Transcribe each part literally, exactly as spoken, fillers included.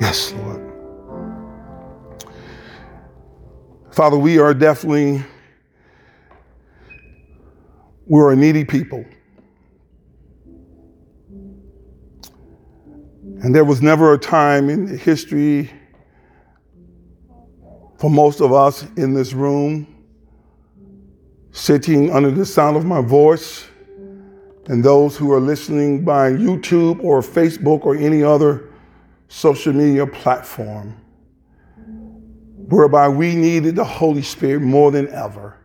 Yes, Lord. Father, we are definitely, we're a needy people. And there was never a time in history for most of us in this room, sitting under the sound of my voice, and those who are listening by YouTube or Facebook or any other social media platform, whereby we needed the Holy Spirit more than ever.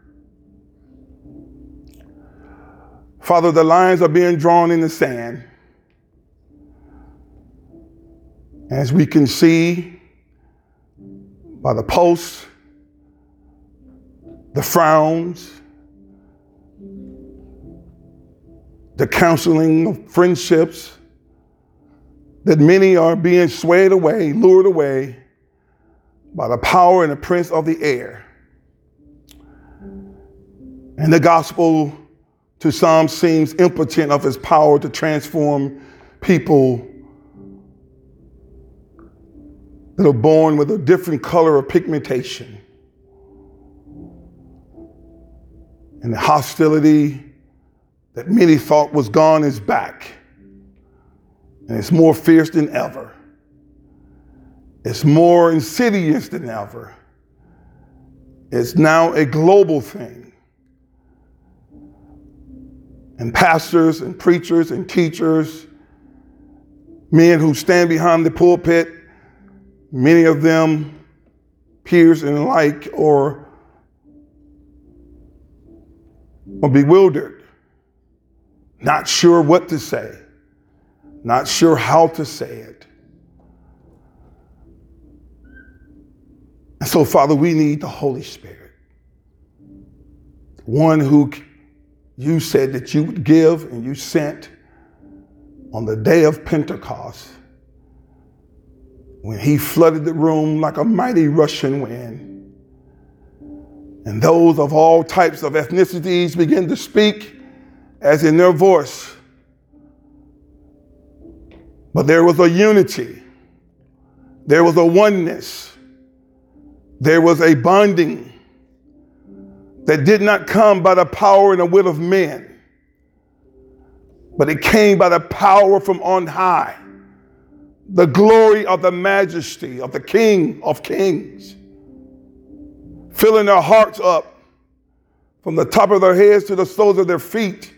Father, the lines are being drawn in the sand. As we can see by the posts, the frowns, the counseling of friendships, that many are being swayed away, lured away, by the power and the prince of the air. And the gospel to some seems impotent of its power to transform people that are born with a different color of pigmentation. And the hostility that many thought was gone is back. And it's more fierce than ever. It's more insidious than ever. It's now a global thing. And pastors and preachers and teachers, men who stand behind the pulpit, many of them peers and like or are bewildered, not sure what to say, not sure how to say it. And so, Father, we need the Holy Spirit, one who you said that you would give and you sent on the day of Pentecost when he flooded the room like a mighty rushing wind. And those of all types of ethnicities began to speak as in their voice. But there was a unity. There was a oneness. There was a bonding that did not come by the power and the will of men, but it came by the power from on high, the glory of the majesty of the King of Kings, filling their hearts up from the top of their heads to the soles of their feet.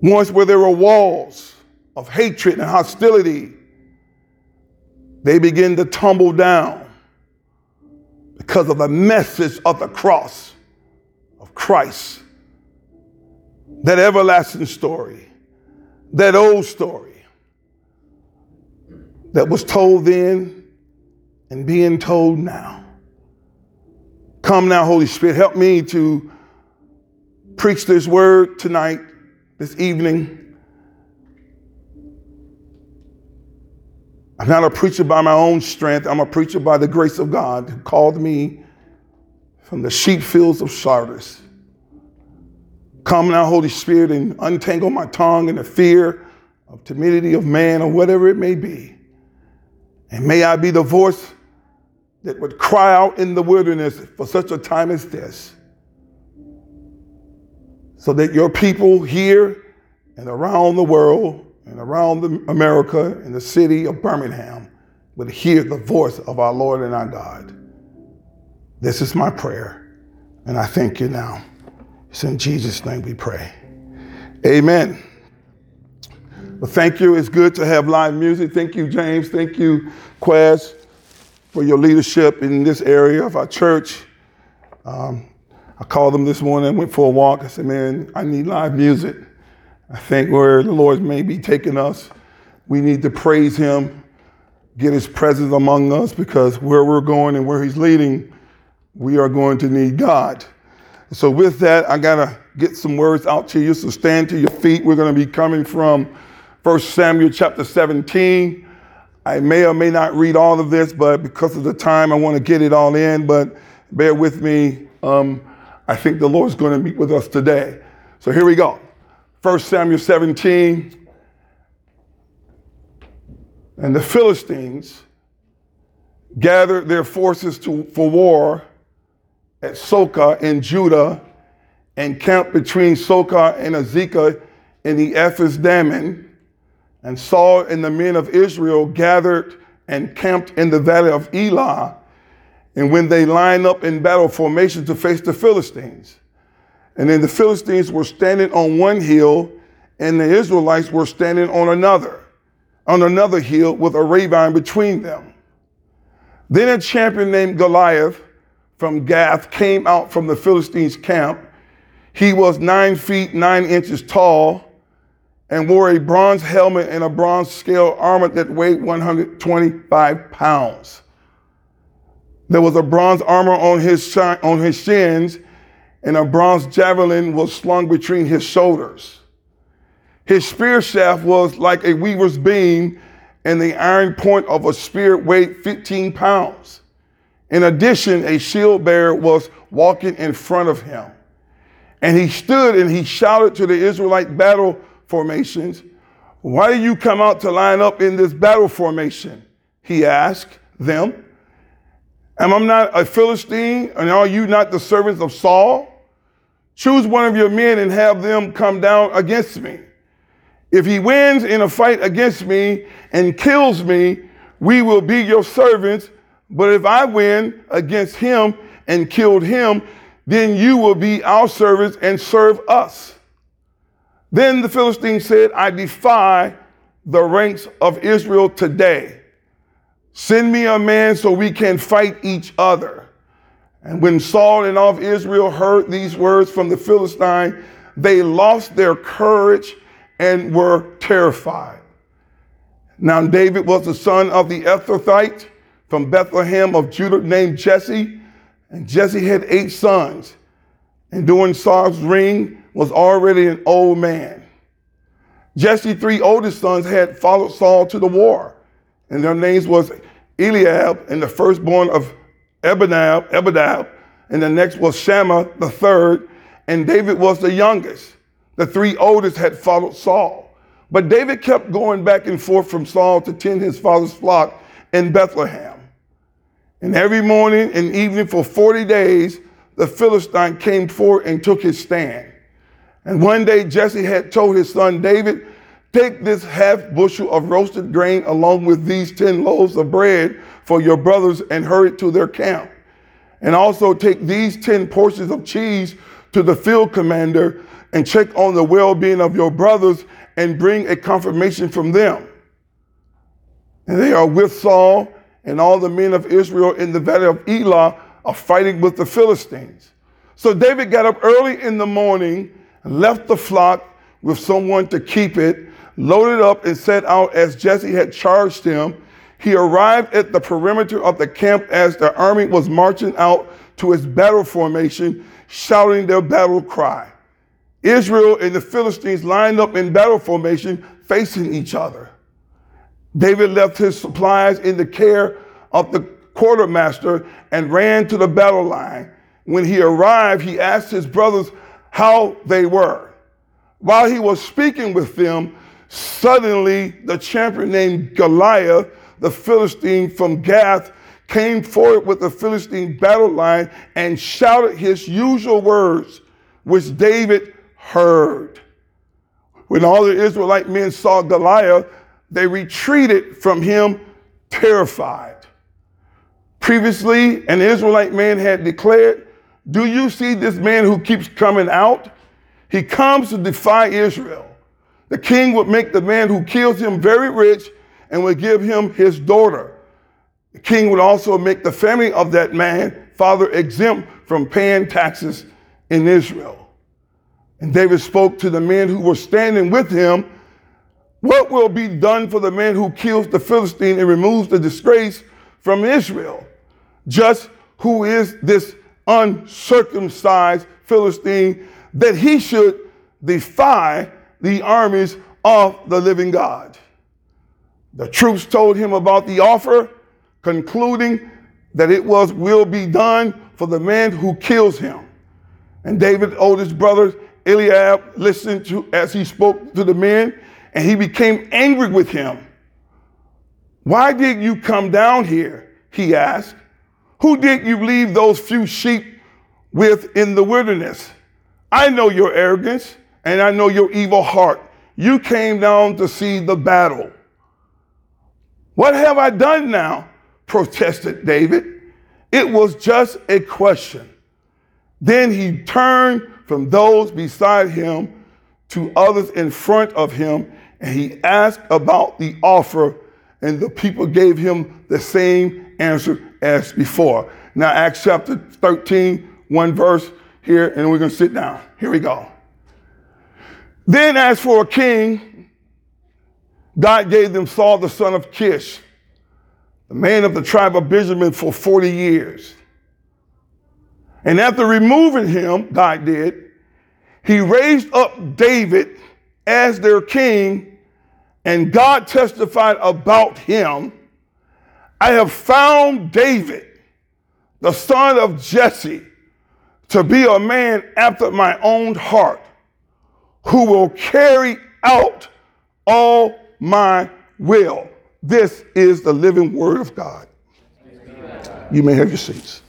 Once where there were walls of hatred and hostility, they begin to tumble down because of the message of the cross of Christ. That everlasting story, that old story that was told then and being told now. Come now, Holy Spirit, help me to preach this word tonight, this evening. I'm not a preacher by my own strength. I'm a preacher by the grace of God who called me from the sheep fields of Sardis. Come now, Holy Spirit, and untangle my tongue in the fear of timidity of man or whatever it may be. And may I be the voice that would cry out in the wilderness for such a time as this, so that your people here and around the world and around America and the city of Birmingham would hear the voice of our Lord and our God. This is my prayer, and I thank you now. It's in Jesus' name we pray. Amen. Well, thank you. It's good to have live music. Thank you, James. Thank you, Quaz, for your leadership in this area of our church. Um, I called them this morning. I went for a walk. I said, man, I need live music. I think where the Lord may be taking us, we need to praise him, get his presence among us, because where we're going and where he's leading, we are going to need God. So with that, I got to get some words out to you. So stand to your feet. We're going to be coming from First Samuel chapter seventeen. I may or may not read all of this, but because of the time, I want to get it all in. But bear with me. Um, I think the Lord's going to meet with us today. So here we go. First Samuel seventeen, And the Philistines gathered their forces to, for war at Socoh in Judah and camped between Socoh and Azekah in the Ephesdammim. And Saul and the men of Israel gathered and camped in the valley of Elah. And when they lined up in battle formation to face the Philistines, and then the Philistines were standing on one hill and the Israelites were standing on another, on another hill with a ravine between them. Then a champion named Goliath from Gath came out from the Philistines' camp. He was nine feet, nine inches tall and wore a bronze helmet and a bronze scale armor that weighed one hundred twenty-five pounds. There was a bronze armor on his shi- on his shins, and a bronze javelin was slung between his shoulders. His spear shaft was like a weaver's beam, and the iron point of a spear weighed fifteen pounds. In addition, a shield bearer was walking in front of him. And he stood and he shouted to the Israelite battle formations, "Why do you come out to line up in this battle formation?" He asked them. "Am I not a Philistine, and are you not the servants of Saul? Choose one of your men and have them come down against me. If he wins in a fight against me and kills me, we will be your servants. But if I win against him and killed him, then you will be our servants and serve us." Then the Philistine said, "I defy the ranks of Israel today. Send me a man so we can fight each other." And when Saul and all of Israel heard these words from the Philistine, they lost their courage and were terrified. Now David was the son of the Ephrathite from Bethlehem of Judah named Jesse. And Jesse had eight sons. And during Saul's reign was already an old man. Jesse's three oldest sons had followed Saul to the war. And their names was Eliab, and the firstborn of Abinadab, Abinadab, and the next was Shammah, the third, and David was the youngest. The three oldest had followed Saul. But David kept going back and forth from Saul to tend his father's flock in Bethlehem. And every morning and evening for forty days, the Philistine came forward and took his stand. And one day Jesse had told his son David, "Take this half bushel of roasted grain along with these ten loaves of bread for your brothers and hurry to their camp. And also take these ten portions of cheese to the field commander and check on the well-being of your brothers and bring a confirmation from them." And they are with Saul, and all the men of Israel in the valley of Elah are fighting with the Philistines. So David got up early in the morning, left the flock with someone to keep it, loaded up and set out as Jesse had charged him. He arrived at the perimeter of the camp as the army was marching out to its battle formation, shouting their battle cry. Israel and the Philistines lined up in battle formation, facing each other. David left his supplies in the care of the quartermaster and ran to the battle line. When he arrived, he asked his brothers how they were. While he was speaking with them, suddenly, the champion named Goliath, the Philistine from Gath, came forward with the Philistine battle line and shouted his usual words, which David heard. When all the Israelite men saw Goliath, they retreated from him, terrified. Previously, an Israelite man had declared, "Do you see this man who keeps coming out? He comes to defy Israel. The king would make the man who kills him very rich and would give him his daughter. The king would also make the family of that man, father, exempt from paying taxes in Israel." And David spoke to the men who were standing with him. "What will be done for the man who kills the Philistine and removes the disgrace from Israel? Just who is this uncircumcised Philistine that he should defy the armies of the living God?" The troops told him about the offer, concluding that it was will be done for the man who kills him. And David's oldest brother, Eliab, listened to as he spoke to the men, and he became angry with him. Why did you come down here? He asked. Who did you leave those few sheep with in the wilderness? I know your arrogance and I know your evil heart. You came down to see the battle. What have I done now? Protested David. It was just a question. Then he turned from those beside him to others in front of him, and he asked about the offer, and the people gave him the same answer as before. Now, Acts chapter thirteen, one verse here, and we're going to sit down. Here we go. Then as for a king, God gave them Saul, the son of Kish, the man of the tribe of Benjamin, for forty years. And after removing him, God did, he raised up David as their king, and God testified about him, I have found David, the son of Jesse, to be a man after my own heart, who will carry out all my will. This is the living word of God. Amen. You may have your seats.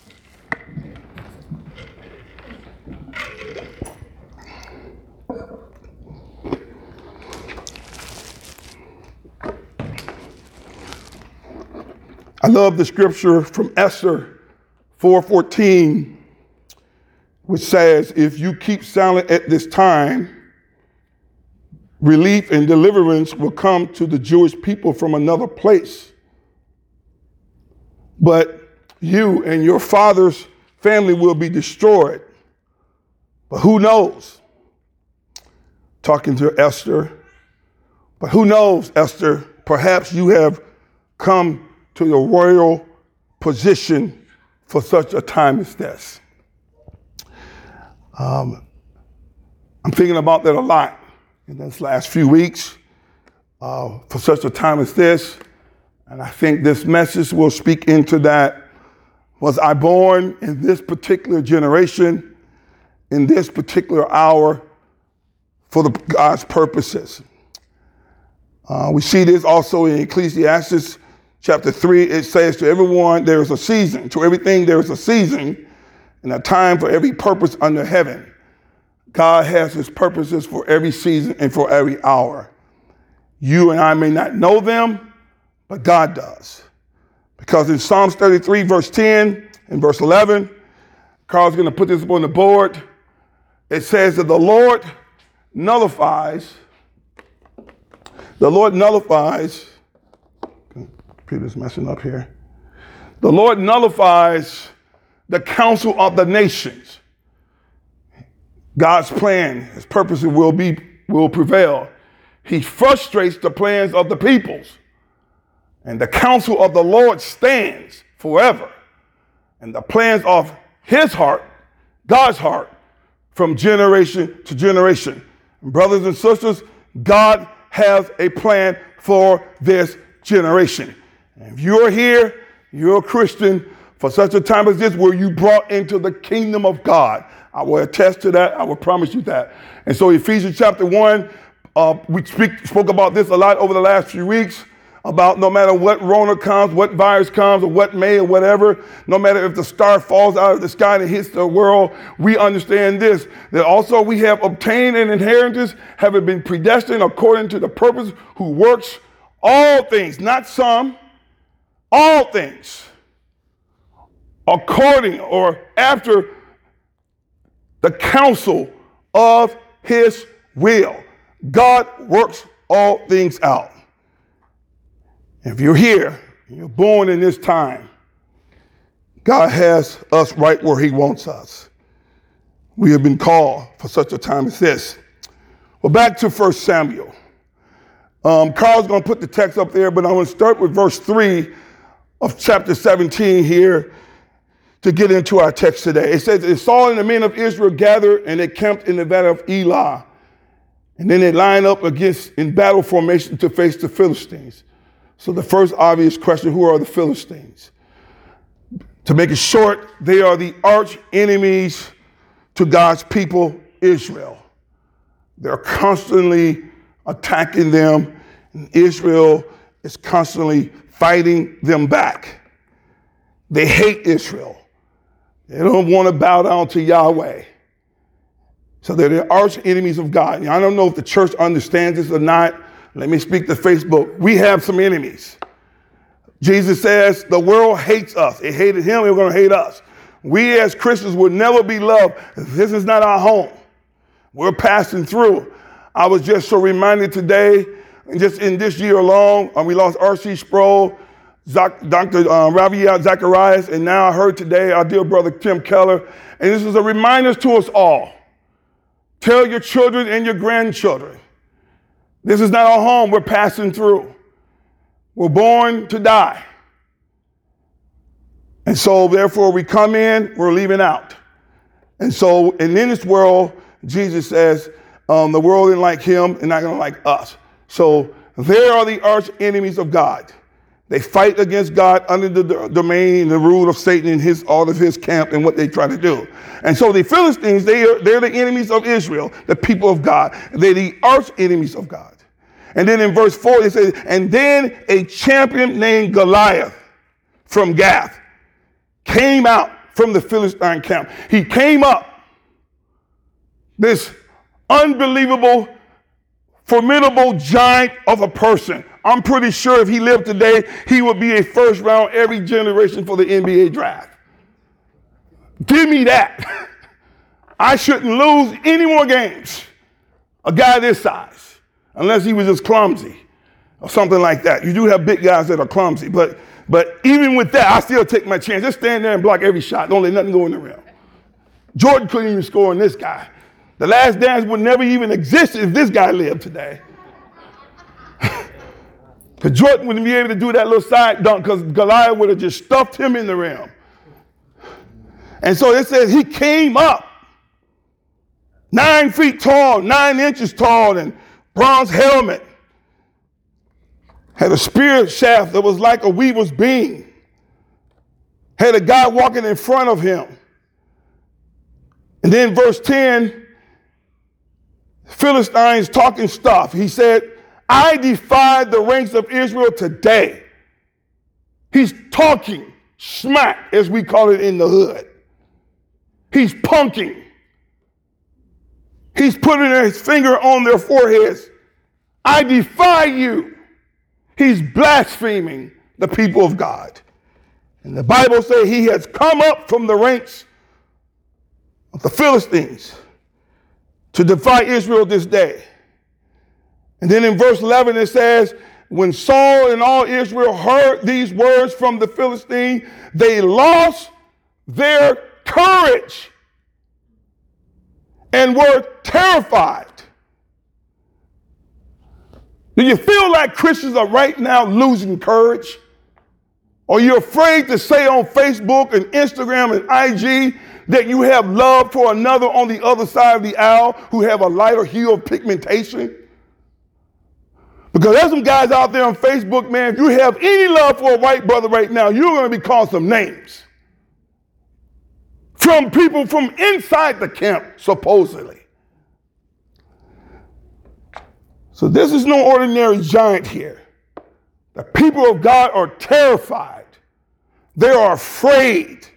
I love the scripture from Esther four fourteen, which says, if you keep silent at this time, relief and deliverance will come to the Jewish people from another place. But you and your father's family will be destroyed. But who knows? Talking to Esther. But who knows, Esther, perhaps you have come to your royal position for such a time as this. Um, I'm thinking about that a lot in this last few weeks uh, for such a time as this. And I think this message will speak into that. Was I born in this particular generation, in this particular hour, for the God's purposes? Uh, we see this also in Ecclesiastes chapter three, it says to everyone, there is a season. To everything, there is a season and a time for every purpose under heaven. God has his purposes for every season and for every hour. You and I may not know them, but God does. Because in Psalms thirty-three, verse ten and verse eleven, Carl's going to put this up on the board. It says that the Lord nullifies, the Lord nullifies, Peter's messing up here. The Lord nullifies the counsel of the nations. God's plan, his purposes will be, will prevail. He frustrates the plans of the peoples. And the counsel of the Lord stands forever. And the plans of his heart, God's heart, from generation to generation. Brothers and sisters, God has a plan for this generation. If you're here, you're a Christian for such a time as this where you brought into the kingdom of God. I will attest to that. I will promise you that. And so Ephesians chapter one, uh, we speak, spoke about this a lot over the last few weeks about no matter what Rona comes, what virus comes, or what may or whatever, no matter if the star falls out of the sky and hits the world, we understand this, that also we have obtained an inheritance, having been predestined according to the purpose who works all things, not some, all things according or after the counsel of his will. God works all things out. If you're here, you're born in this time, God has us right where he wants us. We have been called for such a time as this. Well, back to First Samuel. Um, Carl's going to put the text up there, but I'm going to start with verse three of chapter seventeen here to get into our text today. It says, and Saul and the men of Israel gathered and they camped in the valley of Elah. And then they lined up against in battle formation to face the Philistines. So the first obvious question, who are the Philistines? To make it short, they are the arch enemies to God's people, Israel. They're constantly attacking them. And Israel is constantly fighting them back. They hate Israel. They don't want to bow down to Yahweh. So they're the arch enemies of God. I don't know if the church understands this or not. Let me speak to Facebook. We have some enemies. Jesus says the world hates us. It hated him. It was going to hate us. We as Christians will never be loved. This is not our home. We're passing through. I was just so reminded today, just in this year alone, we lost R C Sproul, Doctor Um, Ravi Zacharias, and now I heard today our dear brother Tim Keller. And this is a reminder to us all. Tell your children and your grandchildren, this is not our home. We're passing through. We're born to die. And so, therefore, we come in, we're leaving out. And so, and in this world, Jesus says, um, the world isn't like him and not going to like us. So, there are the arch enemies of God. They fight against God under the domain, the rule of Satan and his, all of his camp and what they try to do. And so the Philistines, they are, they're the enemies of Israel, the people of God. They're the arch enemies of God. And then in verse four, it says, and then a champion named Goliath from Gath came out from the Philistine camp. He came up, this unbelievable, formidable giant of a person. I'm pretty sure if he lived today, he would be a first round every generation for the N B A draft. Give me that. I shouldn't lose any more games. A guy this size, unless he was just clumsy or something like that. You do have big guys that are clumsy, but but even with that, I still take my chance. Just stand there and block every shot. Don't let nothing go in the rim. Jordan couldn't even score on this guy. The Last Dance would never even exist if this guy lived today. Because Jordan wouldn't be able to do that little side dunk because Goliath would have just stuffed him in the rim. And so it says he came up nine feet tall, nine inches tall, and bronze helmet. Had a spear shaft that was like a weaver's beam. Had a guy walking in front of him. And then verse ten, Philistines talking stuff. He said, I defied the ranks of Israel today. He's talking smack, as we call it in the hood. He's punking. He's putting his finger on their foreheads. I defy you. He's blaspheming the people of God. And the Bible says he has come up from the ranks of the Philistines to defy Israel this day. And then in verse eleven, it says, when Saul and all Israel heard these words from the Philistine, they lost their courage and were terrified. Do you feel like Christians are right now losing courage? Or you're afraid to say on Facebook and Instagram and I G that you have love for another on the other side of the aisle who have a lighter hue of pigmentation? Because there's some guys out there on Facebook, man, if you have any love for a white brother right now, you're going to be called some names. From people from inside the camp, supposedly. So this is no ordinary giant here. The people of God are terrified. They are afraid.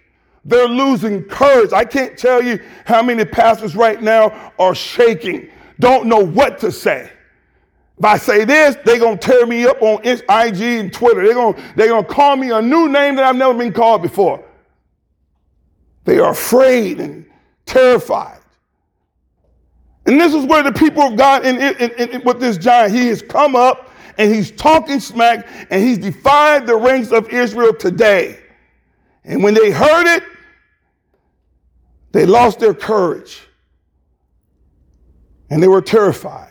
They're losing courage. I can't tell you how many pastors right now are shaking, don't know what to say. If I say this, they're going to tear me up on I G and Twitter. They're going they're going to call me a new name that I've never been called before. They are afraid and terrified. And this is where the people of God, in, in, in, in, with this giant, he has come up and he's talking smack and he's defied the ranks of Israel today. And when they heard it, they lost their courage and they were terrified.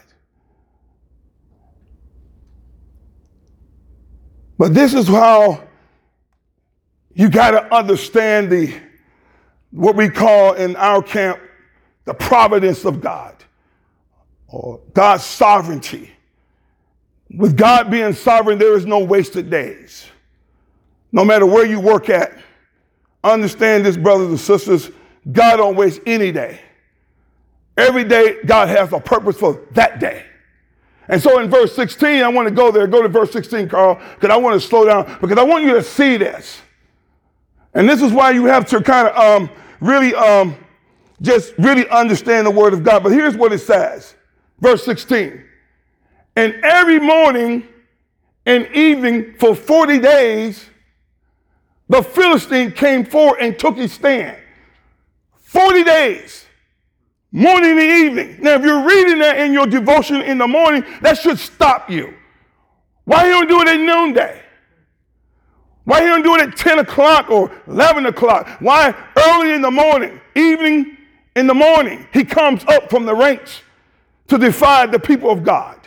But this is how you got to understand the what we call in our camp the providence of God or God's sovereignty. With God being sovereign, there is no wasted days. No matter where you work at, understand this, brothers and sisters, God don't waste any day. Every day, God has a purpose for that day. And so in verse sixteen, I want to go there. Go to verse sixteen, Carl, because I want to slow down, because I want you to see this. And this is why you have to kind of um, really, um, just really understand the word of God. But here's what it says. Verse sixteen. And every morning and evening for forty days, the Philistine came forth and took his stand. forty days, morning and evening. Now, if you're reading that in your devotion in the morning, that should stop you. Why you don't do it at noonday? Why you don't do it at ten o'clock or eleven o'clock? Why early in the morning, evening in the morning, he comes up from the ranks to defy the people of God?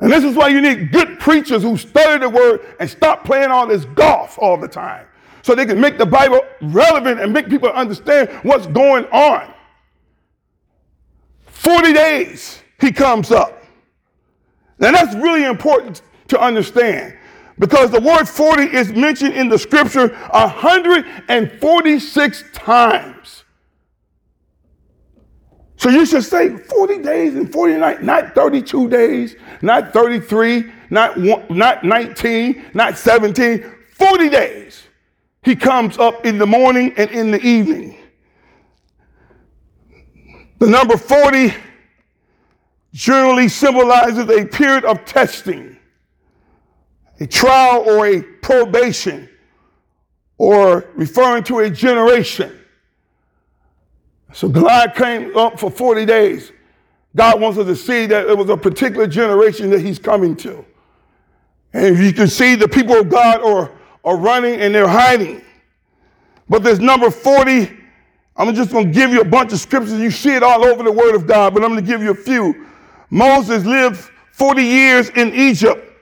And this is why you need good preachers who study the word and stop playing all this golf all the time, so they can make the Bible relevant and make people understand what's going on. forty days he comes up. Now that's really important to understand, because the word forty is mentioned in the scripture one hundred forty-six times. So you should say forty days and forty nights, not thirty-two days, not thirty-three, not one, not nineteen, not seventeen. forty days. He comes up in the morning and in the evening. The number forty generally symbolizes a period of testing, a trial or a probation, or referring to a generation. So Goliath came up for forty days. God wants us to see that it was a particular generation that he's coming to. And you can see the people of God are, are running and they're hiding. But this number forty, I'm just going to give you a bunch of scriptures. You see it all over the word of God, but I'm going to give you a few. Moses lived forty years in Egypt.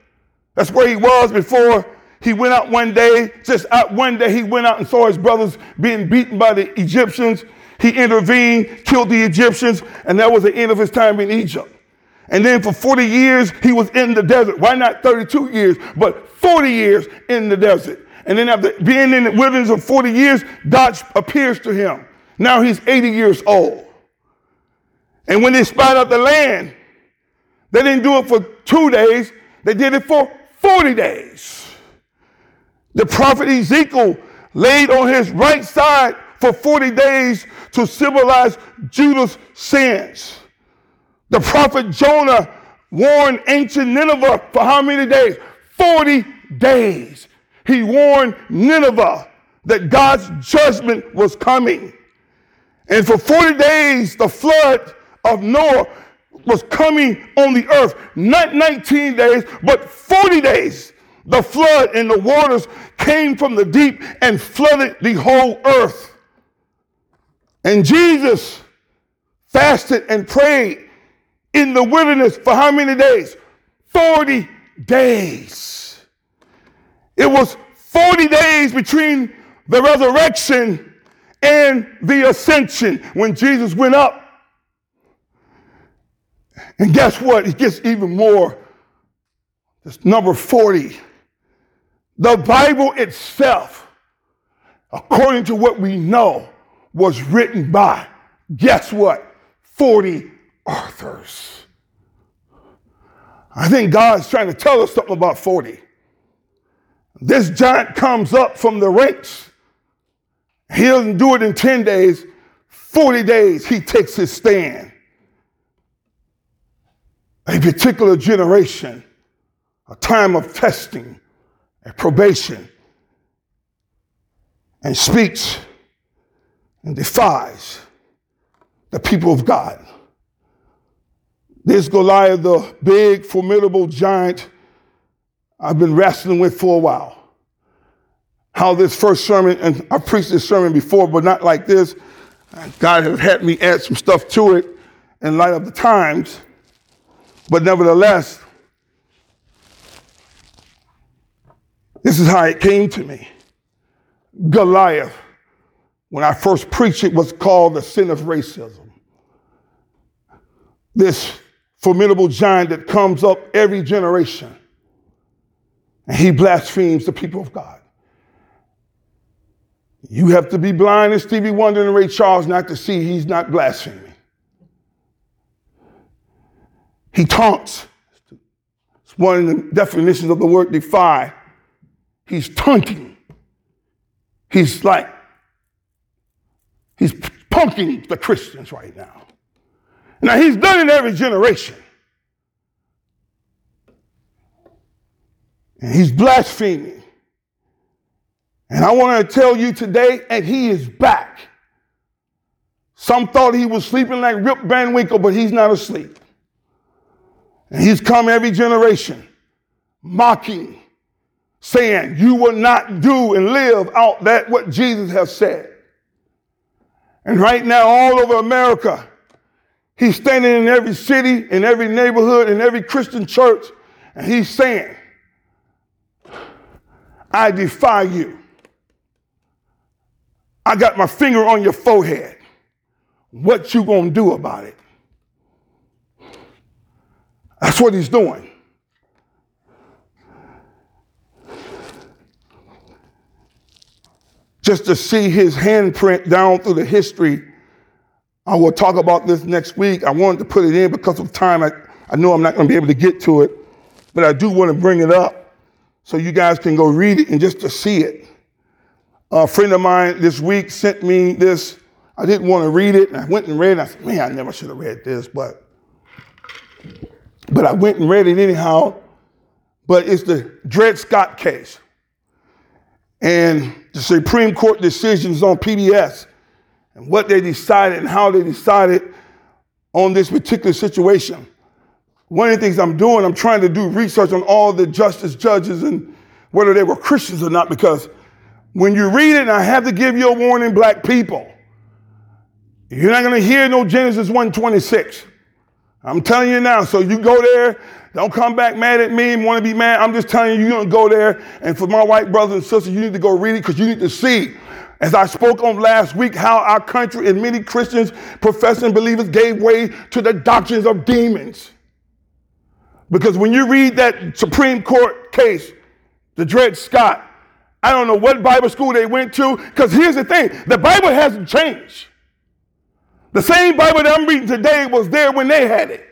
That's where he was before he went out one day. Just out one day, he went out and saw his brothers being beaten by the Egyptians. He intervened, killed the Egyptians, and that was the end of his time in Egypt. And then for forty years, he was in the desert. Why not thirty-two years, but forty years in the desert? And then after being in the wilderness of forty years, God appears to him. Now he's eighty years old. And when they spied out the land, they didn't do it for two days. They did it for forty days. The prophet Ezekiel laid on his right side for forty days to symbolize Judah's sins. The prophet Jonah warned ancient Nineveh for how many days? forty days. He warned Nineveh that God's judgment was coming. And for forty days, the flood of Noah was coming on the earth. Not nineteen days, but forty days. The flood and the waters came from the deep and flooded the whole earth. And Jesus fasted and prayed in the wilderness for how many days? forty days. It was forty days between the resurrection and the ascension when Jesus went up. And guess what? It gets even more. It's number forty. The Bible itself, according to what we know, was written by, guess what, forty authors. I think God's trying to tell us something about forty. This giant comes up from the ranks. He doesn't do it in ten days. forty days, he takes his stand. A particular generation, a time of testing, a probation, and speaks and defies the people of God. This Goliath, the big, formidable giant I've been wrestling with for a while. How this first sermon, and I preached this sermon before, but not like this. God has had me add some stuff to it in light of the times. But nevertheless, this is how it came to me. Goliath, when I first preached it, was called the sin of racism. This formidable giant that comes up every generation, and he blasphemes the people of God. You have to be blind as Stevie Wonder and Ray Charles not to see he's not blaspheming. He taunts. It's one of the definitions of the word defy. He's taunting. He's like, he's punking the Christians right now. Now, he's done it every generation. And he's blaspheming. And I want to tell you today, and he is back. Some thought he was sleeping like Rip Van Winkle, but he's not asleep. And he's come every generation, mocking, saying, you will not do and live out that what Jesus has said. And right now, all over America, he's standing in every city, in every neighborhood, in every Christian church, and he's saying, I defy you. I got my finger on your forehead. What you gonna do about it? That's what he's doing. Just to see his handprint down through the history. I will talk about this next week. I wanted to put it in because of time. I, I know I'm not going to be able to get to it, but I do want to bring it up so you guys can go read it and just to see it. A friend of mine this week sent me this. I didn't want to read it, and I went and read it. I said, man, I never should have read this, but, but I went and read it anyhow. But it's the Dred Scott case. And the Supreme Court decisions on P B S. And what they decided and how they decided on this particular situation. One of the things I'm doing, I'm trying to do research on all the justice judges and whether they were Christians or not, because when you read it, and I have to give you a warning, black people, you're not going to hear no Genesis one twenty-six. I'm telling you now, so you go there, don't come back mad at me and want to be mad. I'm just telling you, you're going to go there. And for my white brothers and sisters, you need to go read it because you need to see, as I spoke on last week, how our country and many Christians, professing believers, gave way to the doctrines of demons. Because when you read that Supreme Court case, the Dred Scott, I don't know what Bible school they went to, because here's the thing, the Bible hasn't changed. The same Bible that I'm reading today was there when they had it.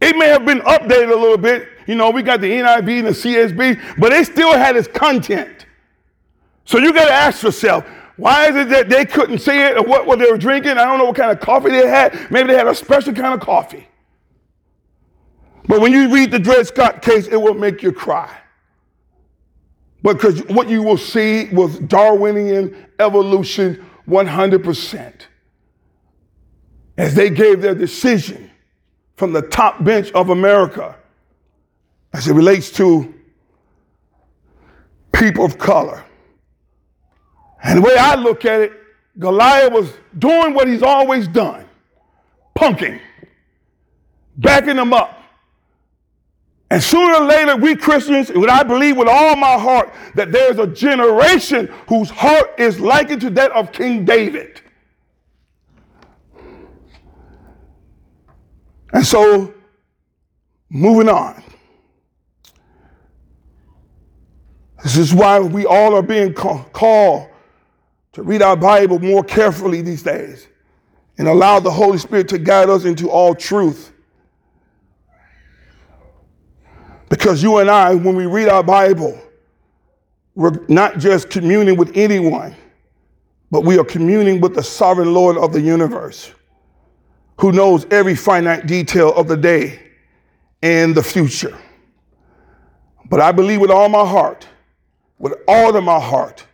It may have been updated a little bit. You know, we got the N I V and the C S B, but it still had its content. So you got to ask yourself, why is it that they couldn't say it or what, what they were drinking? I don't know what kind of coffee they had. Maybe they had a special kind of coffee. But when you read the Dred Scott case, it will make you cry. Because what you will see was Darwinian evolution one hundred percent. As they gave their decision from the top bench of America as it relates to people of color. And the way I look at it, Goliath was doing what he's always done, punking, backing them up. And sooner or later, we Christians, and I believe with all my heart, that there's a generation whose heart is likened to that of King David. And so, moving on. This is why we all are being ca- called to read our Bible more carefully these days and allow the Holy Spirit to guide us into all truth. Because you and I, when we read our Bible, we're not just communing with anyone, but we are communing with the sovereign Lord of the universe, who knows every finite detail of the day and the future. But I believe with all my heart, with all of my heart,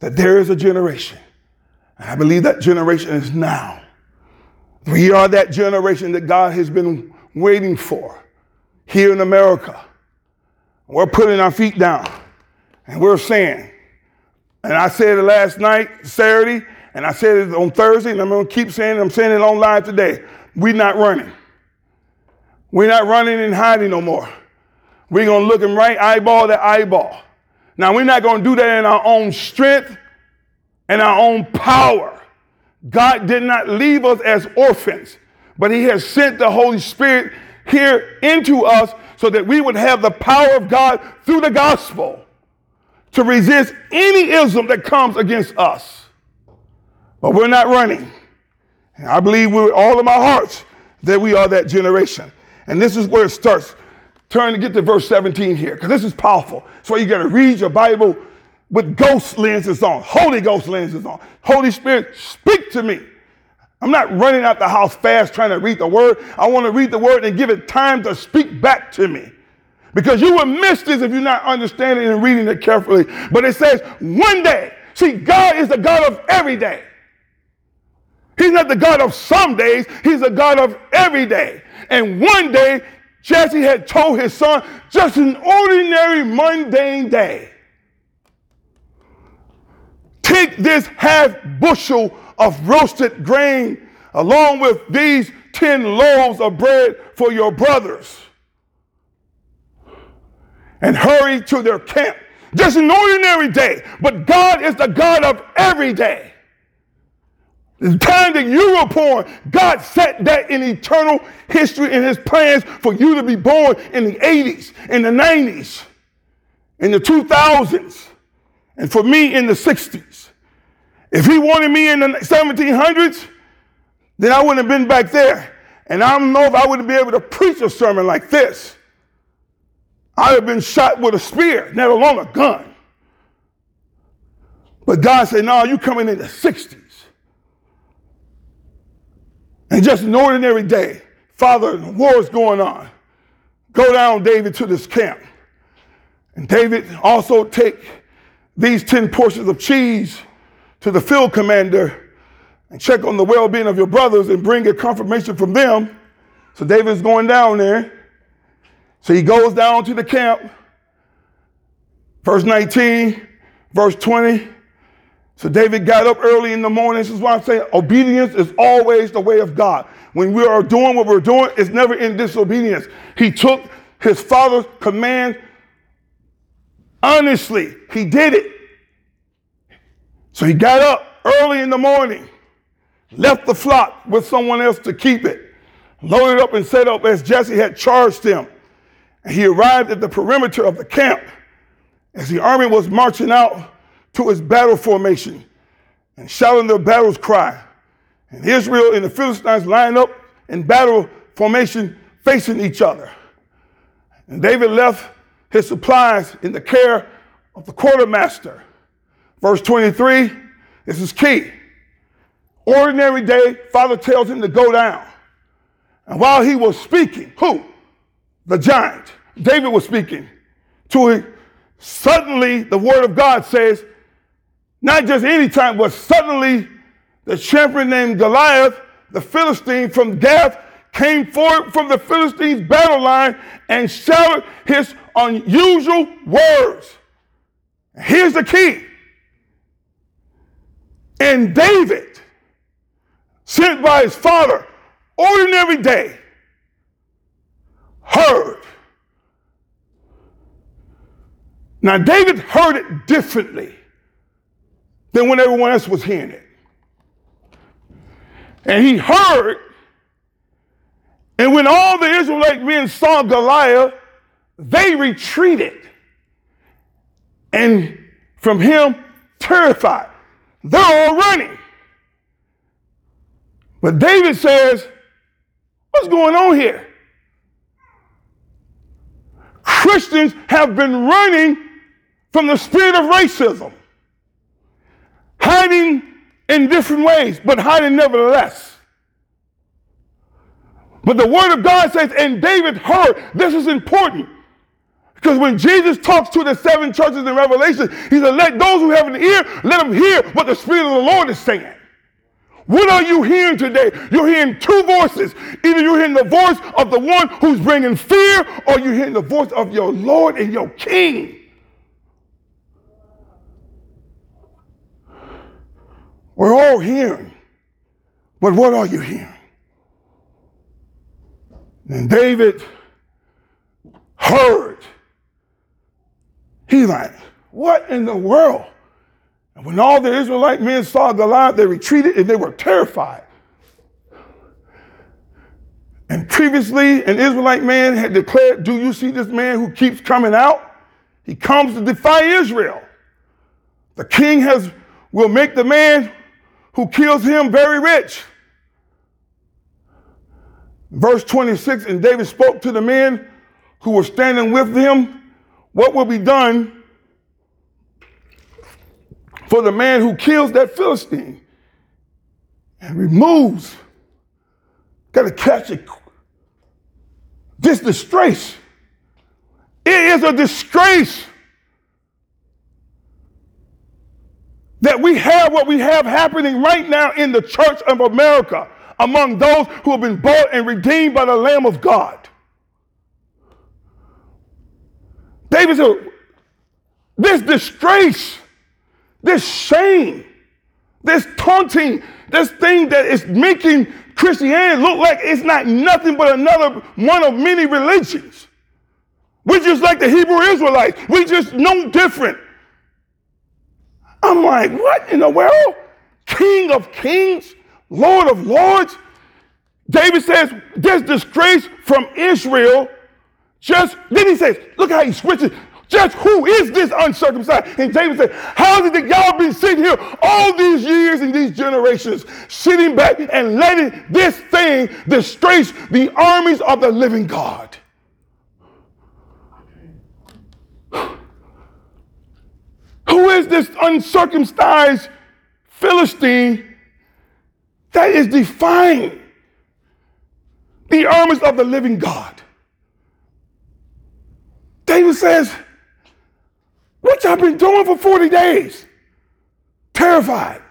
that there is a generation. And I believe that generation is now. We are that generation that God has been waiting for here in America. We're putting our feet down and we're saying, and I said it last night, Saturday, and I said it on Thursday, and I'm going to keep saying it, I'm saying it on live today. We're not running. We're not running and hiding no more. We're going to look him right eyeball to eyeball. Now, we're not going to do that in our own strength and our own power. God did not leave us as orphans, but he has sent the Holy Spirit here into us so that we would have the power of God through the gospel to resist any ism that comes against us. But we're not running. And I believe with all of my hearts that we are that generation. And this is where it starts. Turn to get to verse seventeen here, because this is powerful. So you got to read your Bible with ghost lenses on, Holy Ghost lenses on. Holy Spirit, speak to me. I'm not running out the house fast trying to read the word. I want to read the word and give it time to speak back to me. Because you would miss this if you're not understanding and reading it carefully. But it says one day. See, God is the God of every day. He's not the God of some days. He's the God of every day. And one day, Jesse had told his son, just an ordinary, mundane day, take this half bushel of roasted grain along with these ten loaves of bread for your brothers and hurry to their camp. Just an ordinary day, but God is the God of every day. The time that you were born, God set that in eternal history in his plans for you to be born in the eighties, in the nineties, in the two thousands, and for me in the sixties. If he wanted me in the seventeen hundreds, then I wouldn't have been back there. And I don't know if I would be able to preach a sermon like this. I would have been shot with a spear, let alone a gun. But God said, no, you're coming in the sixties. And just an ordinary day, Father, the war is going on. Go down, David, to this camp. And David also take these ten portions of cheese to the field commander and check on the well-being of your brothers and bring a confirmation from them. So David's going down there. So he goes down to the camp. Verse nineteen, verse twenty. So David got up early in the morning. This is why I'm saying obedience is always the way of God. When we are doing what we're doing, it's never in disobedience. He took his father's command honestly. He did it. So he got up early in the morning, left the flock with someone else to keep it, loaded up and set up as Jesse had charged him. And he arrived at the perimeter of the camp as the army was marching out to its battle formation and shouting their battle's cry. And Israel and the Philistines lined up in battle formation facing each other. And David left his supplies in the care of the quartermaster. Verse twenty-three, this is key. Ordinary day, Father tells him to go down. And while he was speaking, who? The giant. David was speaking to him. Suddenly, the word of God says, not just any time, but suddenly the champion named Goliath, the Philistine from Gath, came forth from the Philistines' battle line and shouted his unusual words. Here's the key. And David, sent by his father, ordinary day, heard. Now, David heard it differently than when everyone else was hearing it. And he heard, and when all the Israelite men saw Goliath, they retreated, and from him, terrified. They're all running. But David says, what's going on here? Christians have been running from the spirit of racism, hiding in different ways, but hiding nevertheless. But the word of God says, and David heard. This is important. Because when Jesus talks to the seven churches in Revelation, he said, let those who have an ear, let them hear what the Spirit of the Lord is saying. What are you hearing today? You're hearing two voices. Either you're hearing the voice of the one who's bringing fear, or you're hearing the voice of your Lord and your King. We're all hearing. But what are you hearing? And David heard. He's like, what in the world? And when all the Israelite men saw Goliath, they retreated and they were terrified. And previously, an Israelite man had declared, do you see this man who keeps coming out? He comes to defy Israel. The king has will make the man who kills him very rich. Verse twenty-six, and David spoke to the men who were standing with him, what will be done for the man who kills that Philistine and removes, got to catch it, this disgrace. It is a disgrace that we have what we have happening right now in the church of America among those who have been bought and redeemed by the Lamb of God. David said, this disgrace, this shame, this taunting, this thing that is making Christianity look like it's not nothing but another one of many religions. We're just like the Hebrew Israelites. We just no different. I'm like, what in the world? King of kings, Lord of lords. David says, there's disgrace from Israel. Just, then he says, look how he switches. Just who is this uncircumcised? And David said, how is it that y'all been sitting here all these years and these generations, sitting back and letting this thing disgrace the armies of the living God? Who is this uncircumcised Philistine that is defying the armies of the living God? David says, what y'all been doing for forty days? Terrified.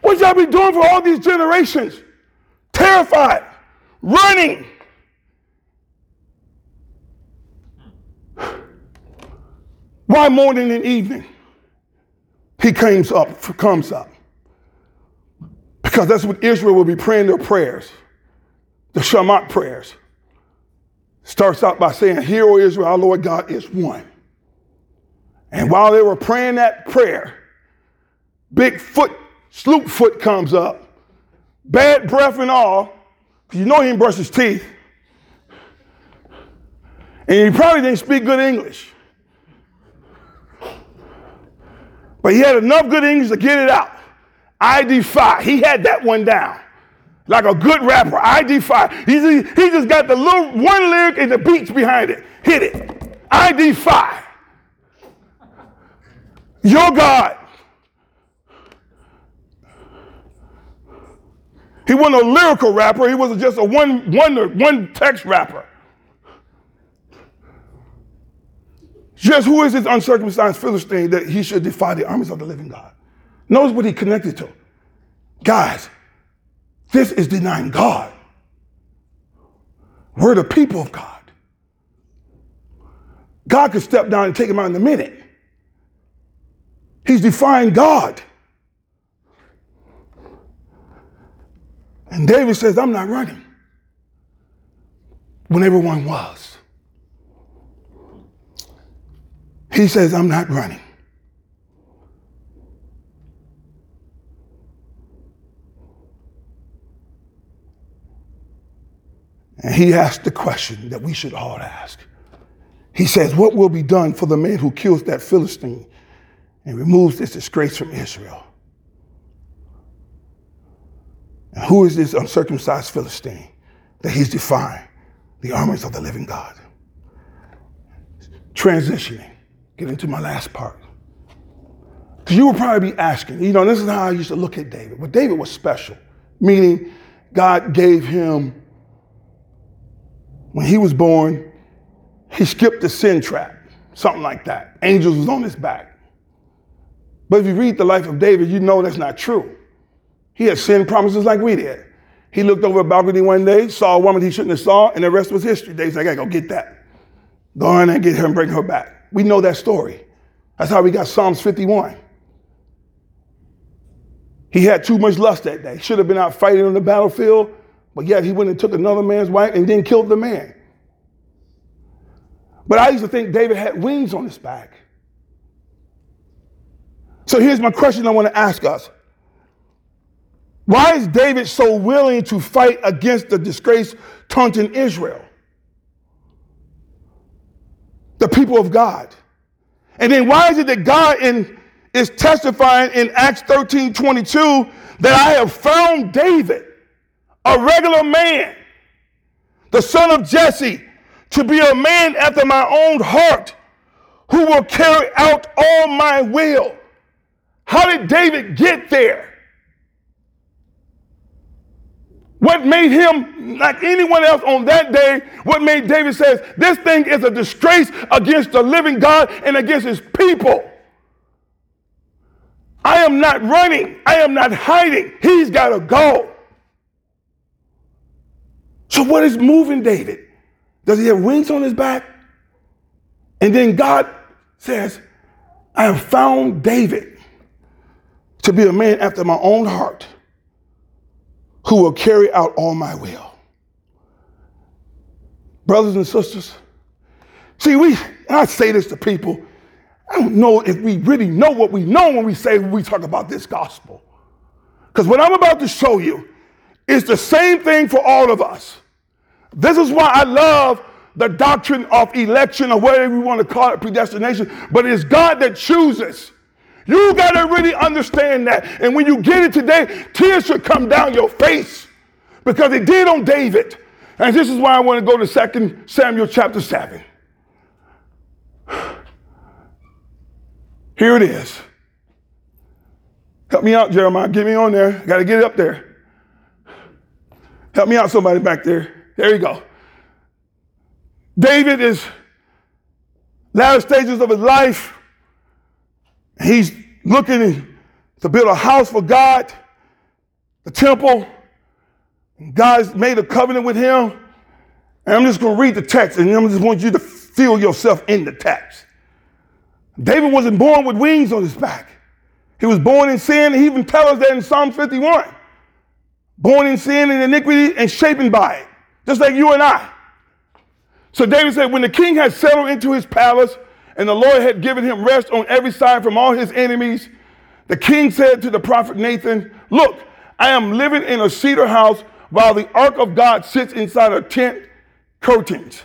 What y'all been doing for all these generations? Terrified. Running. Why morning and evening? He comes up, comes up. Because that's what Israel will be praying their prayers, the Shammah prayers. Starts out by saying, hear, O Israel, our Lord God is one. And while they were praying that prayer, big foot, sloop foot comes up, bad breath and all, because you know he didn't brush his teeth. And he probably didn't speak good English. But he had enough good English to get it out. I defy. He had that one down. Like a good rapper. I defy. He just, he just got the little one lyric and the beats behind it. Hit it. I defy your God. He wasn't a lyrical rapper. He wasn't just a one, one, one text rapper. Just who is this uncircumcised Philistine that he should defy the armies of the living God? Notice what he connected to. Guys, this is denying God. We're the people of God. God could step down and take him out in a minute. He's defying God. And David says, I'm not running. When everyone was. He says, I'm not running. And he asked the question that we should all ask. He says, what will be done for the man who kills that Philistine and removes this disgrace from Israel? And who is this uncircumcised Philistine that he's defying the armies of the living God? Transitioning. Get into my last part. Because you would probably be asking, you know, this is how I used to look at David. But David was special, meaning God gave him, when he was born, he skipped the sin trap, something like that. Angels was on his back. But if you read the life of David, you know that's not true. He had sin promises like we did. He looked over a balcony one day, saw a woman he shouldn't have saw, and the rest was history. David said, I got to go get that. Go in and get her and bring her back. We know that story. That's how we got Psalms fifty-one. He had too much lust that day. Should have been out fighting on the battlefield, but yet he went and took another man's wife and then killed the man. But I used to think David had wings on his back. So here's my question I want to ask us. Why is David so willing to fight against the disgraced, taunting Israel? The people of God. And then why is it that God in, is testifying in Acts thirteen twenty-two that I have found David, a regular man, the son of Jesse, to be a man after my own heart, who will carry out all my will. How did David get there? What made him, like anyone else on that day, what made David says, this thing is a disgrace against the living God and against his people. I am not running. I am not hiding. He's got to go. So what is moving David? Does he have wings on his back? And then God says, I have found David to be a man after my own heart, who will carry out all my will. Brothers and sisters, see, we, and I say this to people, I don't know if we really know what we know when we say, when we talk about this gospel. Because what I'm about to show you is the same thing for all of us. This is why I love the doctrine of election, or whatever we want to call it, predestination, but it's God that chooses. You got to really understand that. And when you get it today, tears should come down your face, because it did on David. And this is why I want to go to Second Samuel chapter seven. Here it is. Help me out, Jeremiah. Get me on there. Got to get it up there. Help me out, somebody back there. There you go. David is latter stages of his life. He's looking to build a house for God, the temple. God's made a covenant with him. And I'm just going to read the text, and I just want you to feel yourself in the text. David wasn't born with wings on his back. He was born in sin. He even tells us that in Psalm fifty-one. Born in sin and iniquity and shapen by it, just like you and I. So David said, when the king had settled into his palace, and the Lord had given him rest on every side from all his enemies, the king said to the prophet Nathan, look, I am living in a cedar house while the ark of God sits inside a tent curtains.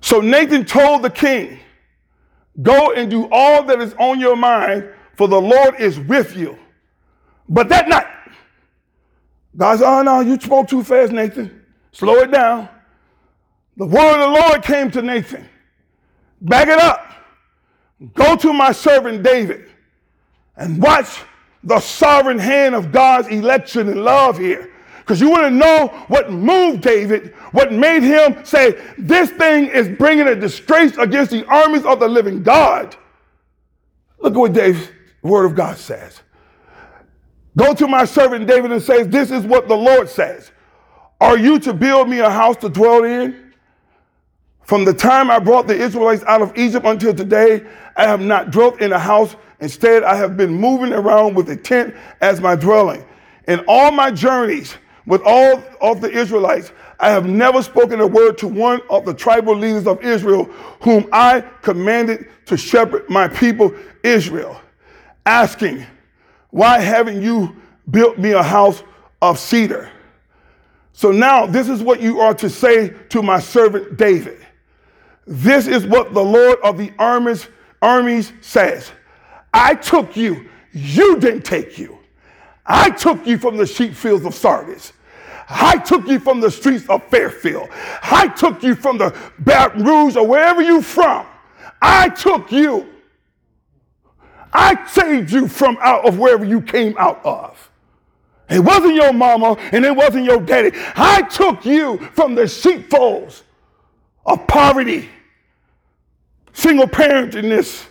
So Nathan told the king, go and do all that is on your mind, for the Lord is with you. But that night, God said, oh no, you spoke too fast, Nathan. Slow it down. The word of the Lord came to Nathan. Back it up. Go to my servant David and watch the sovereign hand of God's election and love here. Because you want to know what moved David, what made him say, this thing is bringing a disgrace against the armies of the living God. Look at what David's word of God says. Go to my servant David and say, this is what the Lord says. Are you to build me a house to dwell in? From the time I brought the Israelites out of Egypt until today, I have not dwelt in a house. Instead, I have been moving around with a tent as my dwelling. In all my journeys with all of the Israelites, I have never spoken a word to one of the tribal leaders of Israel, whom I commanded to shepherd my people Israel, asking, why haven't you built me a house of cedar? So now this is what you are to say to my servant David. This is what the Lord of the armies, armies says. I took you. You didn't take you. I took you from the sheep fields of Sardis. I took you from the streets of Fairfield. I took you from the Baton Rouge or wherever you from. I took you. I saved you from out of wherever you came out of. It wasn't your mama and it wasn't your daddy. I took you from the sheepfolds of poverty, single parentingness.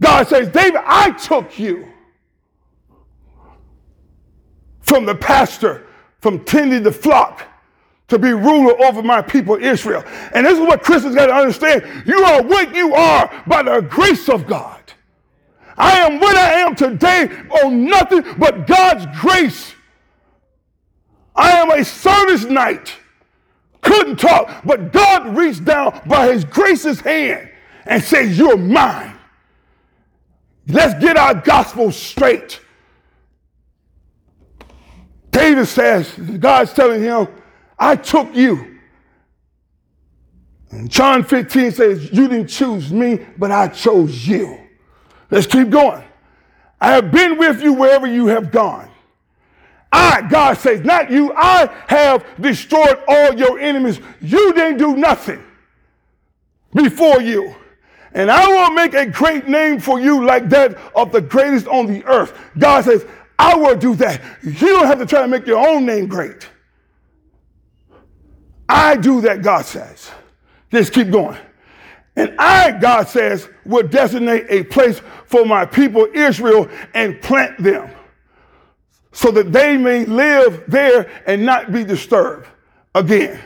God says, David, I took you from the pastor, from tending the flock, to be ruler over my people Israel. And this is what Christians got to understand. You are what you are by the grace of God. I am what I am today on nothing but God's grace. I am a service knight. Couldn't talk, but God reached down by his gracious hand and said, you're mine. Let's get our gospel straight. David says, God's telling him, I took you. And John fifteen says, you didn't choose me, but I chose you. Let's keep going. I have been with you wherever you have gone. I, God says, not you, I have destroyed all your enemies. You didn't do nothing before you. And I will make a great name for you like that of the greatest on the earth. God says, I will do that. You don't have to try to make your own name great. I do that, God says. Just keep going. And I, God says, will designate a place for my people Israel and plant them so that they may live there and not be disturbed again.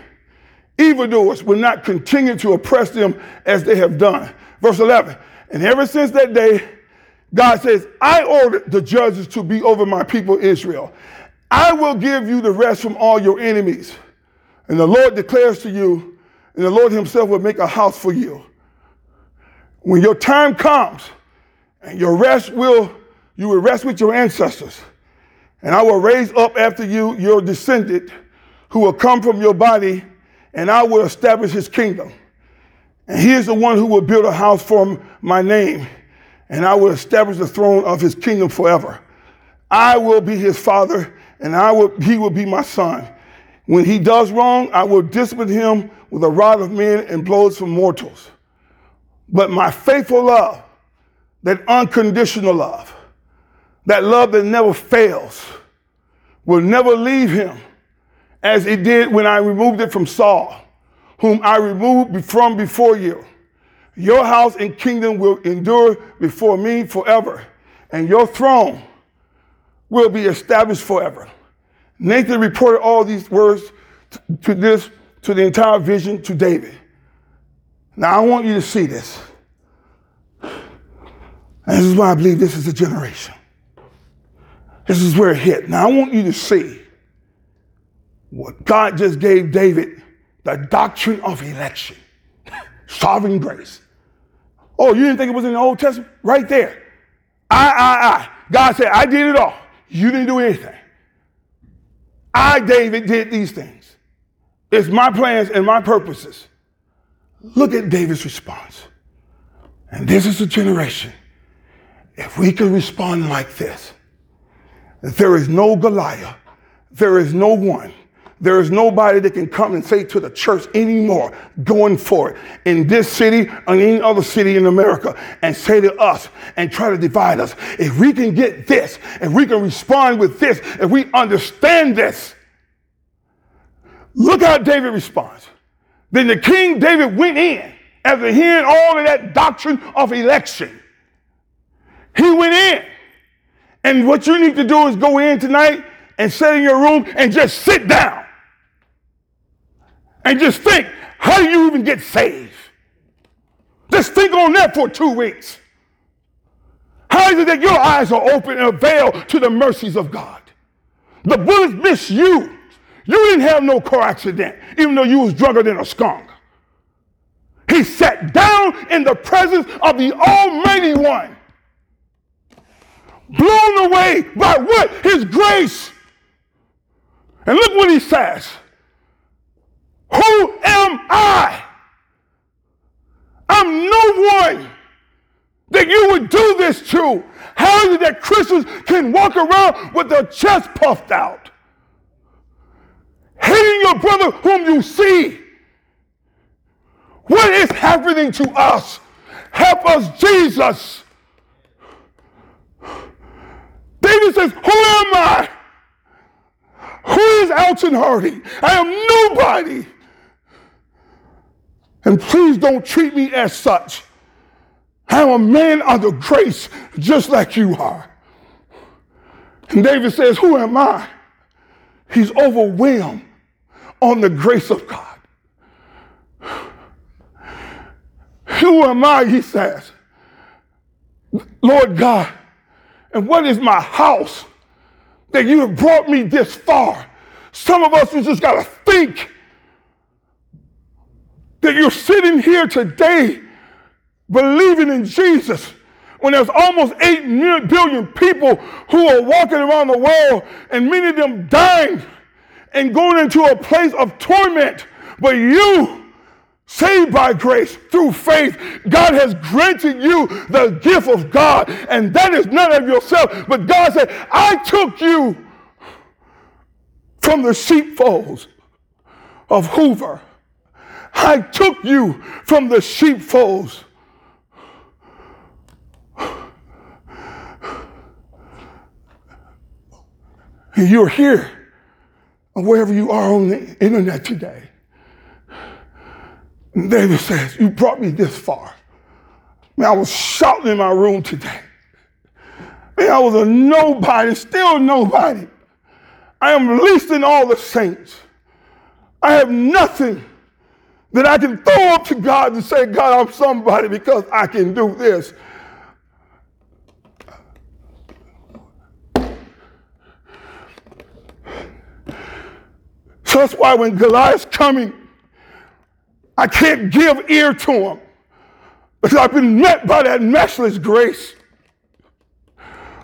Evildoers will not continue to oppress them as they have done. Verse eleven, and ever since that day, God says, I ordered the judges to be over my people Israel. I will give you the rest from all your enemies. And the Lord declares to you, and the Lord himself will make a house for you. When your time comes, and your rest will, you will rest with your ancestors. And I will raise up after you your descendant who will come from your body, and I will establish his kingdom. And he is the one who will build a house for my name, and I will establish the throne of his kingdom forever. I will be his father, and I will, he will be my son. When he does wrong, I will discipline him with a rod of men and blows from mortals. But my faithful love, that unconditional love, that love that never fails, will never leave him, as it did when I removed it from Saul, whom I removed from before you. Your house and kingdom will endure before me forever, and your throne will be established forever. Nathan reported all these words t- to this, to the entire vision, to David. Now I want you to see this. And this is why I believe this is a generation. This is where it hit. Now I want you to see what God just gave David, the doctrine of election, sovereign grace. Oh, you didn't think it was in the Old Testament? Right there. I, I, I. God said, I did it all. You didn't do anything. I, David, did these things. It's my plans and my purposes. Look at David's response. And this is a generation. If we can respond like this, there is no Goliath. There is no one. There is nobody that can come and say to the church anymore, going forward in this city or any other city in America, and say to us and try to divide us. If we can get this, if we can respond with this, if we understand this, look how David responds. Then the king David went in after hearing all of that doctrine of election. He went in. And what you need to do is go in tonight and sit in your room and just sit down. And just think, how do you even get saved? Just think on that for two weeks. How is it that your eyes are open and avail to the mercies of God? The bullets missed you. You didn't have no car accident, even though you was drunker than a skunk. He sat down in the presence of the Almighty One, blown away by what? His grace. And look what he says. Who am I? I'm no one that you would do this to. How is it that Christians can walk around with their chest puffed out, hating your brother whom you see? What is happening to us? Help us, Jesus. David says, who am I? Who is Alton Hardy? I am nobody. And please don't treat me as such. I am a man under grace, just like you are. And David says, who am I? He's overwhelmed on the grace of God. Who am I, he says. Lord God, and what is my house that you have brought me this far? Some of us, we just got to think that you're sitting here today believing in Jesus when there's almost eight billion people who are walking around the world and many of them dying and going into a place of torment. But you, saved by grace through faith, God has granted you the gift of God, and that is not of yourself. But God said, I took you from the sheepfolds of Hoover. I took you from the sheepfolds and you're here, and wherever you are on the internet today. And David says, you brought me this far. Man, I was shouting in my room today. Man, I was a nobody, still nobody. I am least in all the saints. I have nothing that I can throw up to God and say, God, I'm somebody because I can do this. So that's why when Goliath's coming, I can't give ear to him because I've been met by that matchless grace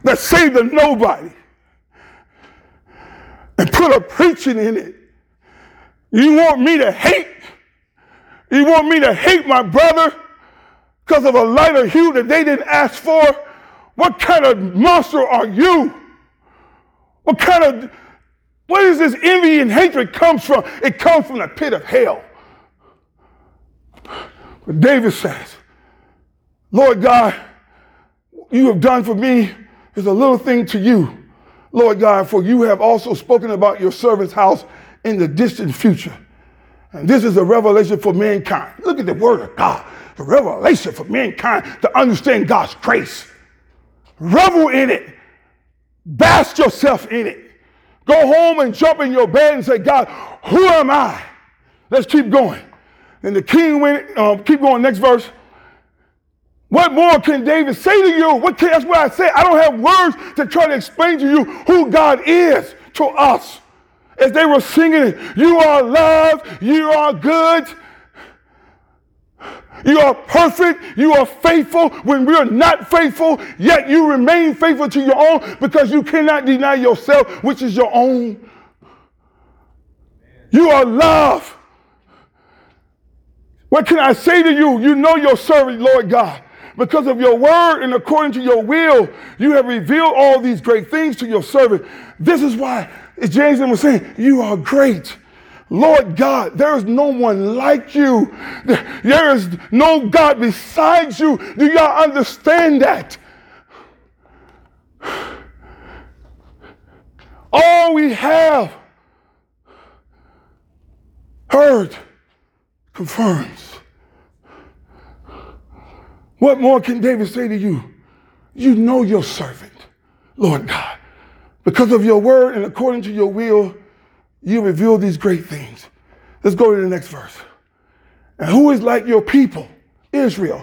that saved a nobody and put a preaching in it. You want me to hate? You want me to hate my brother because of a lighter hue that they didn't ask for? What kind of monster are you? What kind of, where does this envy and hatred come from? It comes from the pit of hell. But David says, Lord God, you have done for me is a little thing to you, Lord God, for you have also spoken about your servant's house in the distant future. And this is a revelation for mankind. Look at the word of God. A revelation for mankind to understand God's grace. Revel in it. Bask yourself in it. Go home and jump in your bed and say, God, who am I? Let's keep going. And the king went, um, keep going, next verse. What more can David say to you? What can, that's what I say. I don't have words to try to explain to you who God is to us. As they were singing, you are loved, you are good, you are perfect, you are faithful. When we are not faithful, yet you remain faithful to your own because you cannot deny yourself, which is your own. You are loved. What can I say to you? You know your servant, Lord God. Because of your word and according to your will, you have revealed all these great things to your servant. This is why, as James was saying, you are great. Lord God, there is no one like you. There is no God besides you. Do y'all understand that? All we have heard confirms. What more can David say to you? You know your servant, Lord God. Because of your word and according to your will, you reveal these great things. Let's go to the next verse. And who is like your people, Israel?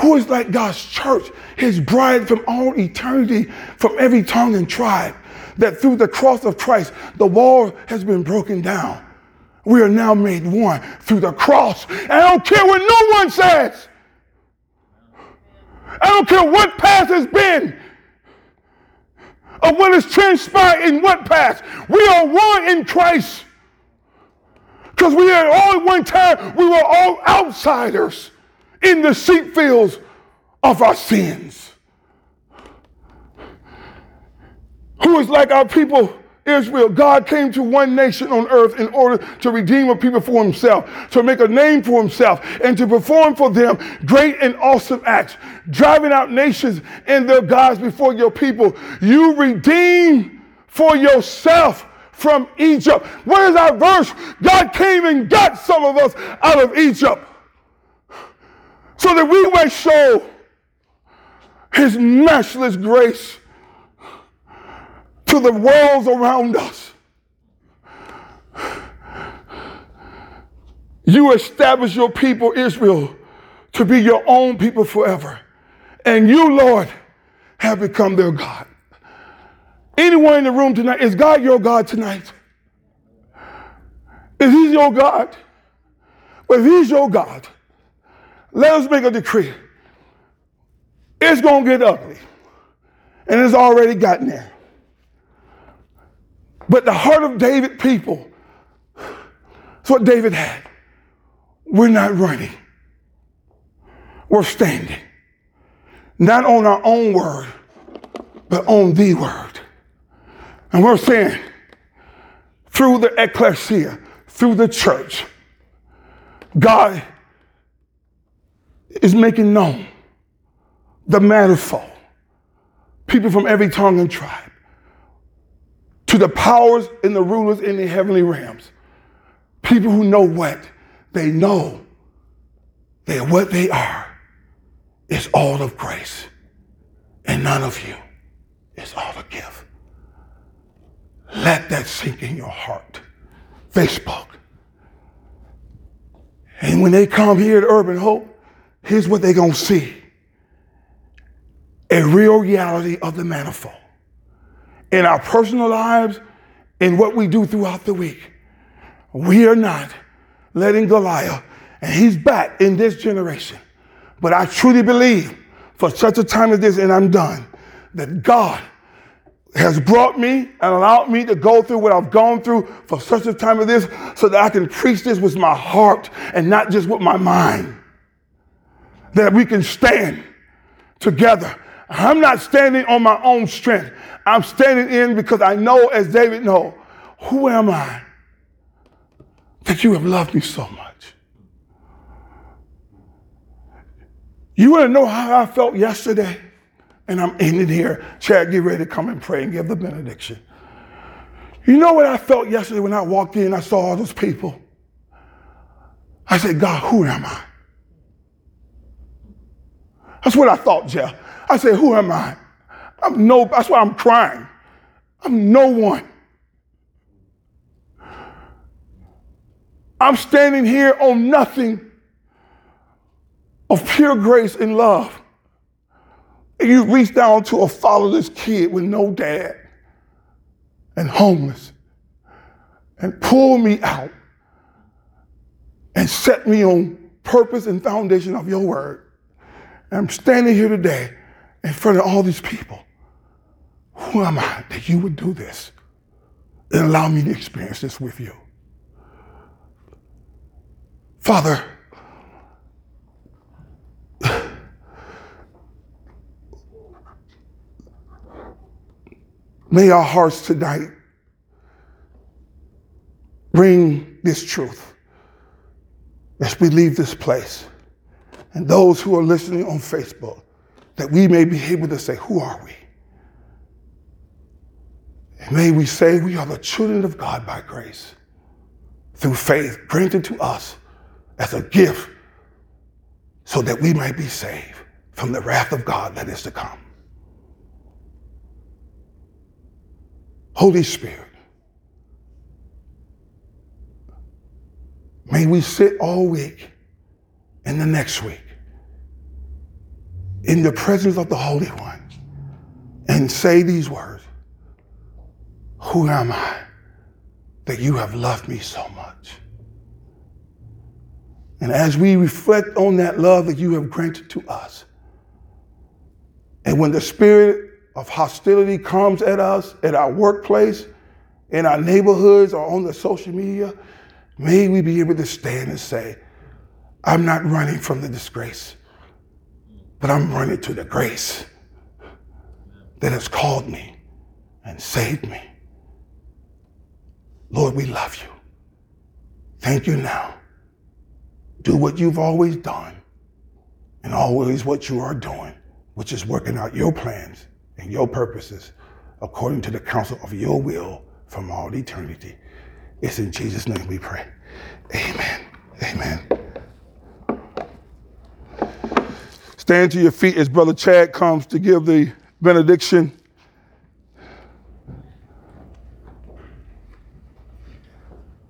Who is like God's church, his bride from all eternity, from every tongue and tribe, that through the cross of Christ, the wall has been broken down. We are now made one through the cross. And I don't care what no one says. I don't care what past has been or what has transpired in what past. We are one in Christ because we are all at one time. We were all outsiders in the sheep fields of our sins. Who is like our people, Israel? God came to one nation on earth in order to redeem a people for himself, to make a name for himself, and to perform for them great and awesome acts, driving out nations and their gods before your people. You redeem for yourself from Egypt. What is our verse? God came and got some of us out of Egypt so that we may show his matchless grace to the worlds around us. You establish your people, Israel, to be your own people forever. And you, Lord, have become their God. Anyone in the room tonight, is God your God tonight? Is he your God? Well, if he's your God, let us make a decree. It's going to get ugly. And it's already gotten there. But the heart of David people, that's what David had. We're not running. We're standing. Not on our own word, but on the word. And we're saying, through the ecclesia, through the church, God is making known the manifold, people from every tongue and tribe, to the powers and the rulers in the heavenly realms, people who know what they know, that what they are is all of grace, and none of you is all a gift. Let that sink in your heart. Facebook. And when they come here to Urban Hope, here's what they're going to see. A real reality of the manifold. In our personal lives, in what we do throughout the week, we are not letting Goliath, and he's back in this generation. But I truly believe for such a time as this, and I'm done, that God has brought me and allowed me to go through what I've gone through for such a time as this, so that I can preach this with my heart and not just with my mind. That we can stand together. I'm not standing on my own strength. I'm standing in because I know, as David knows, who am I that you have loved me so much? You want to know how I felt yesterday? And I'm ending here. Chad, get ready to come and pray and give the benediction. You know what I felt yesterday when I walked in and I saw all those people? I said, God, who am I? That's what I thought, Jeff. I said, who am I? I'm no, that's why I'm crying. I'm no one. I'm standing here on nothing of pure grace and love. And you reach down to a fatherless kid with no dad and homeless and pull me out and set me on purpose and foundation of your word. And I'm standing here today in front of all these people. Who am I that you would do this and allow me to experience this with you? Father, may our hearts tonight bring this truth as we leave this place. And those who are listening on Facebook, that we may be able to say, who are we? And may we say we are the children of God by grace, through faith granted to us as a gift, so that we might be saved from the wrath of God that is to come. Holy Spirit, may we sit all week and the next week in the presence of the Holy One and say these words, who am I that you have loved me so much? And as we reflect on that love that you have granted to us, and when the Spirit of hostility comes at us, at our workplace, in our neighborhoods, or on the social media, may we be able to stand and say, I'm not running from the disgrace, but I'm running to the grace that has called me and saved me. Lord, we love you. Thank you now. Do what you've always done and always what you are doing, which is working out your plans and your purposes according to the counsel of your will from all eternity. It's in Jesus' name we pray. Amen. Amen. Stand to your feet as Brother Chad comes to give the benediction.